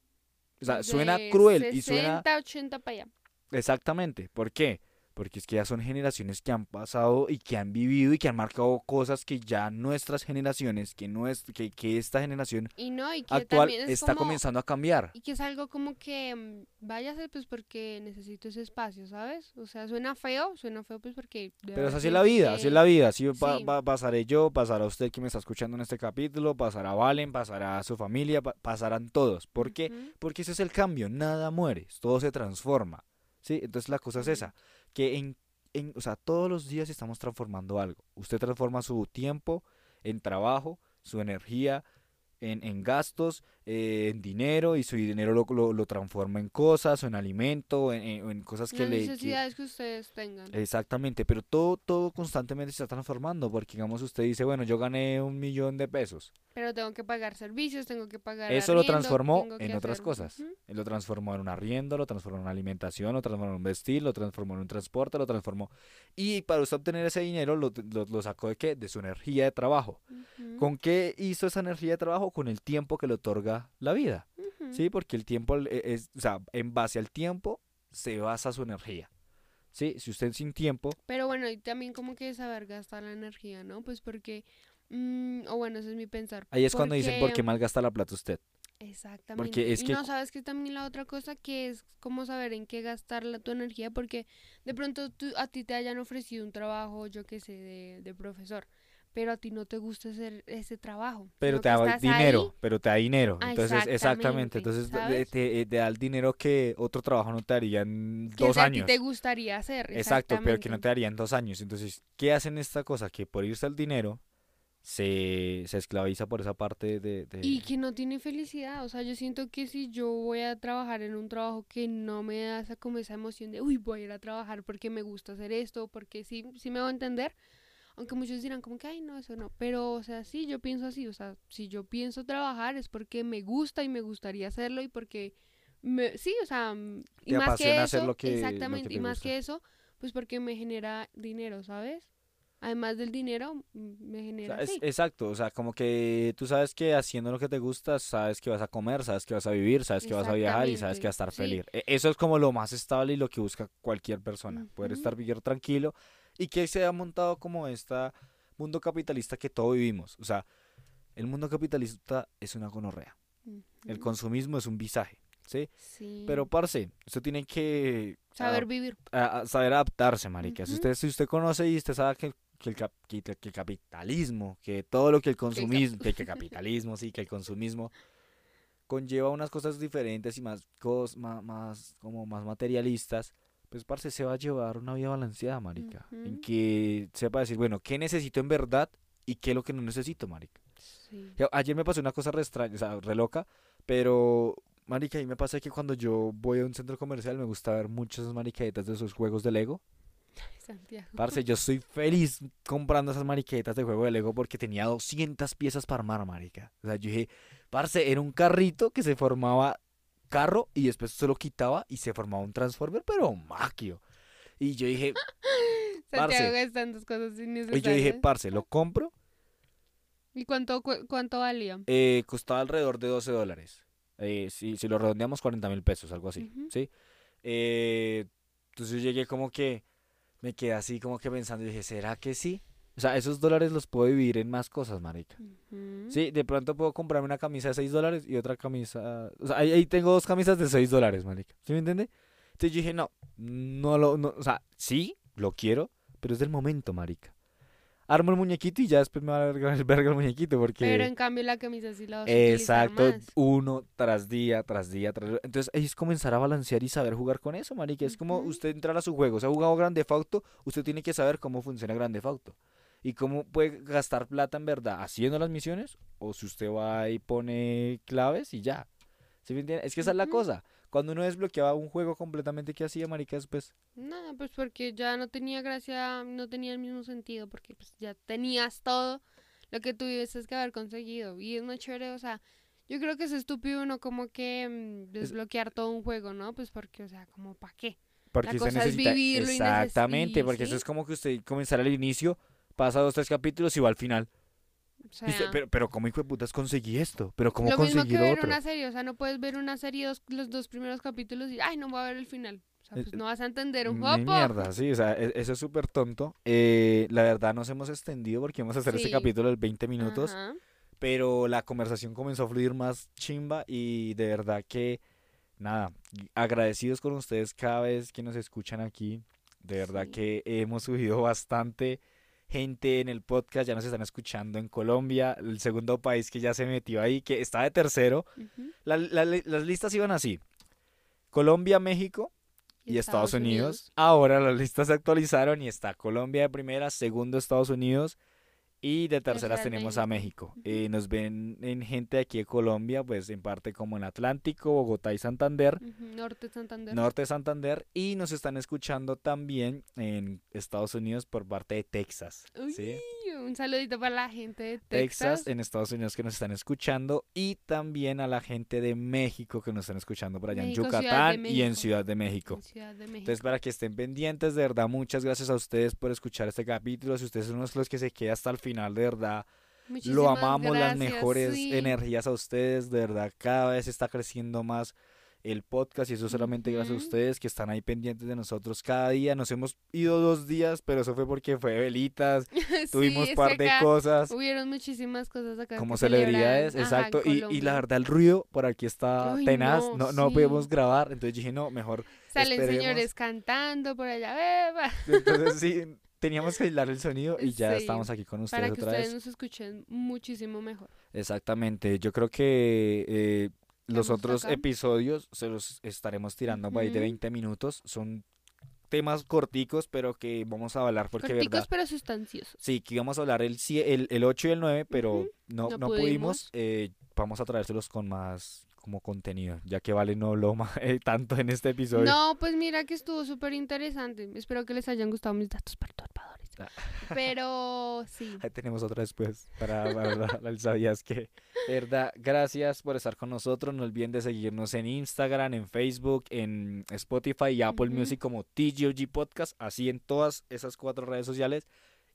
o sea, de suena cruel, sesenta, y suena, ochenta para allá, exactamente, ¿por qué? Porque es que ya son generaciones que han pasado y que han vivido y que han marcado cosas que ya nuestras generaciones, que no es, que, que esta generación y no, y que actual es está como, comenzando a cambiar. Y que es algo como que váyase pues porque necesito ese espacio, ¿sabes? O sea, suena feo, suena feo pues porque... Pero es así la vida, que... así es la vida. Así sí. pa- pa- pasaré yo, pasará usted que me está escuchando en este capítulo, pasará Valen, pasará su familia, pa- pasarán todos. ¿Por qué? Uh-huh. Porque ese es el cambio, nada muere, todo se transforma. ¿sí? Entonces la cosa es esa, que en, en, o sea, todos los días estamos transformando algo. Usted transforma su tiempo en trabajo, su energía en, en gastos, eh, en dinero, y su dinero lo, lo, lo transforma en cosas, o en alimento, en, en, en cosas que las le... Las necesidades que... que ustedes tengan. Exactamente, pero todo, todo constantemente se está transformando, porque digamos usted dice, bueno, yo gané un millón de pesos. Pero tengo que pagar servicios, tengo que pagar eso arriendo, lo transformó en hacer... otras cosas. ¿Mm? Lo transformó en un arriendo, lo transformó en una alimentación, lo transformó en un vestir, lo transformó en un transporte, lo transformó... Y para usted obtener ese dinero, lo, lo, lo sacó de ¿qué? De su energía de trabajo. Uh-huh. ¿Con qué hizo esa energía de trabajo? Con el tiempo que le otorga la vida, uh-huh. ¿sí? Porque el tiempo, es, o sea, en base al tiempo se basa su energía, ¿sí? Si usted sin tiempo... Pero bueno, y también como que saber gastar la energía, ¿no? Pues porque, mmm, o bueno, ese es mi pensar. Ahí es porque... cuando dicen, ¿por qué malgasta la plata usted? Exactamente. Porque es y que... no, sabes que también la otra cosa que es como saber en qué gastar la, tu energía, porque de pronto tú, a ti te hayan ofrecido un trabajo, yo qué sé, de, de profesor, pero a ti no te gusta hacer ese trabajo. Pero te da dinero, ahí. pero te da dinero. Ah, entonces, exactamente, exactamente. entonces te, te da el dinero que otro trabajo no te daría en dos años. Que a ti te gustaría hacer. Exacto, pero que no te daría en dos años. Entonces, ¿qué hacen esta cosa? Que por irse al dinero, se, se esclaviza por esa parte de, de... Y que no tiene felicidad. O sea, yo siento que si yo voy a trabajar en un trabajo que no me da esa, como esa emoción de, uy, voy a ir a trabajar porque me gusta hacer esto, porque sí, sí me va a entender... Aunque muchos dirán como que, ay, no, eso no. Pero, o sea, sí, yo pienso así. O sea, si yo pienso trabajar es porque me gusta y me gustaría hacerlo y porque, me, sí, o sea, y más que eso, hacer lo que, exactamente, lo que y más gusta. Que eso, pues porque me genera dinero, ¿sabes? Además del dinero, me genera... O sea, es, exacto, o sea, como que tú sabes que haciendo lo que te gusta, sabes que vas a comer, sabes que vas a vivir, sabes que vas a viajar y sabes que vas a estar sí. feliz. Eso es como lo más estable y lo que busca cualquier persona, uh-huh. poder estar vivir tranquilo. Y que se ha montado como este mundo capitalista que todos vivimos. O sea, el mundo capitalista es una gonorrea. Uh-huh. El consumismo es un visaje, ¿sí? Sí. Pero, parce, usted tiene que... Saber adap- vivir. A, a saber adaptarse, marica. Uh-huh. Si usted, si usted conoce y usted sabe que, que, el, cap- que, que el capitalismo, que todo lo que el consumismo... Que el, cap- que, que el capitalismo, sí, que el consumismo... Conlleva unas cosas diferentes y más, cos- más, más, como más materialistas... Pues, parce, se va a llevar una vida balanceada, marica. Uh-huh. En que sepa decir, bueno, ¿qué necesito en verdad? ¿Y qué es lo que no necesito, marica? Sí. Ayer me pasó una cosa re extraña, o sea, re loca. Pero, marica, a mí me pasa que cuando yo voy a un centro comercial me gusta ver muchas mariquetas de esos juegos de Lego. Ay, Santiago. Parce, yo soy feliz comprando esas mariquetas de juego de Lego porque tenía doscientas piezas para armar, marica. O sea, yo dije, parce, era un carrito que se formaba... carro y después se lo quitaba y se formaba un transformer, pero maquio. Y yo dije, parce, cosas y yo dije, parce, lo compro. ¿Y cuánto cu- cuánto valía? Eh, costaba alrededor de doce dólares. Eh, si, si lo redondeamos, cuarenta mil pesos, algo así, uh-huh. ¿sí? Eh, entonces yo llegué como que, me quedé así como que pensando, y dije, ¿será que sí? O sea, esos dólares los puedo dividir en más cosas, marica. Uh-huh. Sí, de pronto puedo comprarme una camisa de seis dólares y otra camisa... O sea, ahí, ahí tengo dos camisas de seis dólares, marica. ¿Sí me entiende? Entonces yo dije, no, no lo... No, o sea, sí, lo quiero, pero es del momento, marica. Armo el muñequito y ya después me va a ver el verga el muñequito porque... Pero en cambio la camisa sí la vas a utilizar más. Exacto, uno tras día, tras día, tras día. Entonces es comenzar a balancear y saber jugar con eso, marica. Es uh-huh. como usted entrar a su juego. Se ha jugado Grand Theft Auto, usted tiene que saber cómo funciona Grand Theft Auto. ¿Y cómo puede gastar plata en verdad? ¿Haciendo las misiones? ¿O si usted va y pone claves y ya? ¿Sí me entiende? Es que esa uh-huh. es la cosa. Cuando uno desbloqueaba un juego completamente, ¿qué hacía, marica, después? Nada, pues porque ya no tenía gracia, no tenía el mismo sentido, porque pues ya tenías todo lo que tuvieses que haber conseguido. Y es muy chévere, o sea, yo creo que es estúpido uno como que mmm, desbloquear es... todo un juego, ¿no? Pues porque, o sea, como ¿para qué? Porque la cosa necesita... es vivirlo. Exactamente, y neces- porque ¿sí? eso es como que usted comenzara al inicio... Pasa dos, tres capítulos y va al final. O sea, ¿viste? Pero, pero ¿cómo hijo de putas conseguí esto? Pero ¿cómo conseguí otro? Lo mismo que ver otro? Una serie, o sea, no puedes ver una serie dos, los dos primeros capítulos y, ay, no voy a ver el final. O sea, pues eh, no vas a entender un poco. Mierda, sí, o sea, eso es súper tonto. Eh, la verdad nos hemos extendido porque vamos a hacer sí. este capítulo de veinte minutos. Ajá. Pero la conversación comenzó a fluir más chimba y de verdad que, nada, agradecidos con ustedes cada vez que nos escuchan aquí. De verdad sí. que hemos subido bastante... Gente en el podcast, ya nos están escuchando en Colombia, el segundo país que ya se metió ahí, que está de tercero. Uh-huh. La, la, las listas iban así. Colombia, México, y, y Estados, Estados Unidos. Unidos. Ahora las listas se actualizaron y está Colombia de primera, segundo Estados Unidos y de terceras tenemos México. a México. Uh-huh. Eh, nos ven en gente aquí de Colombia, pues en parte como en Atlántico, Bogotá y Santander. Uh-huh. Norte Santander. Norte Santander. Y nos están escuchando también en Estados Unidos por parte de Texas. Uy, ¿sí? Un saludito para la gente de Texas. Texas en Estados Unidos que nos están escuchando y también a la gente de México que nos están escuchando por allá México, en Yucatán y en Ciudad de México. En Ciudad de México. Entonces, para que estén pendientes, de verdad, muchas gracias a ustedes por escuchar este capítulo. Si ustedes son los que se queda hasta el final, final, de verdad, muchísimas lo amamos, gracias, las mejores sí. energías a ustedes, de verdad, cada vez está creciendo más el podcast y eso solamente uh-huh. gracias a ustedes que están ahí pendientes de nosotros cada día. Nos hemos ido dos días, pero eso fue porque fue velitas, sí, tuvimos un par de cosas. Hubieron muchísimas cosas acá. Como celebridades, exacto, ajá, y, y la verdad el ruido por aquí está Ay, tenaz, no, no, sí. no podemos grabar, entonces dije no, mejor salen esperemos. Señores cantando por allá, beba. Entonces sí. Teníamos que aislar el sonido y ya sí, estamos aquí con ustedes otra vez. Para que ustedes nos escuchen muchísimo mejor. Exactamente. Yo creo que eh, los otros acá? episodios se los estaremos tirando por ahí mm. de veinte minutos. Son temas corticos, pero que vamos a hablar porque corticos, verdad. Corticos, pero sustanciosos. Sí, que íbamos a hablar el, el, el ocho y el nueve, pero uh-huh. no, no, no pudimos. pudimos. Eh, vamos a traérselos con más... como contenido, ya que Vale no habló más, eh, tanto en este episodio. No, pues mira que estuvo súper interesante. Espero que les hayan gustado mis datos perturbadores. Ah. Pero sí. Ahí tenemos otra después para, para el sabías que. Verdad, gracias por estar con nosotros. No olviden de seguirnos en Instagram, en Facebook, en Spotify y Apple uh-huh. Music como T G O G Podcast. Así en todas esas cuatro redes sociales.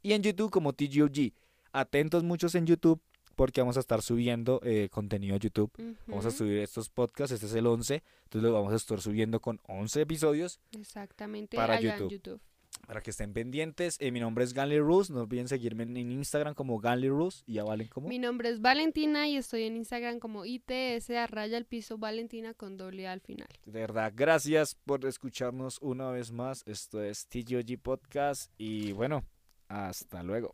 Y en YouTube como T G O G. Atentos muchos en YouTube. Porque vamos a estar subiendo eh, contenido a YouTube. Uh-huh. Vamos a subir estos podcasts. Este es el once. Entonces lo vamos a estar subiendo con once episodios. Exactamente. Para YouTube. YouTube. Para que estén pendientes. Eh, mi nombre es Ganley Ruz. No olviden seguirme en Instagram como Ganley Ruz. Y a Valen como. Mi nombre es Valentina y estoy en Instagram como I T S a raya al piso Valentina con doble A al final. De verdad, gracias por escucharnos una vez más. Esto es T G O G Podcast. Y bueno, hasta luego.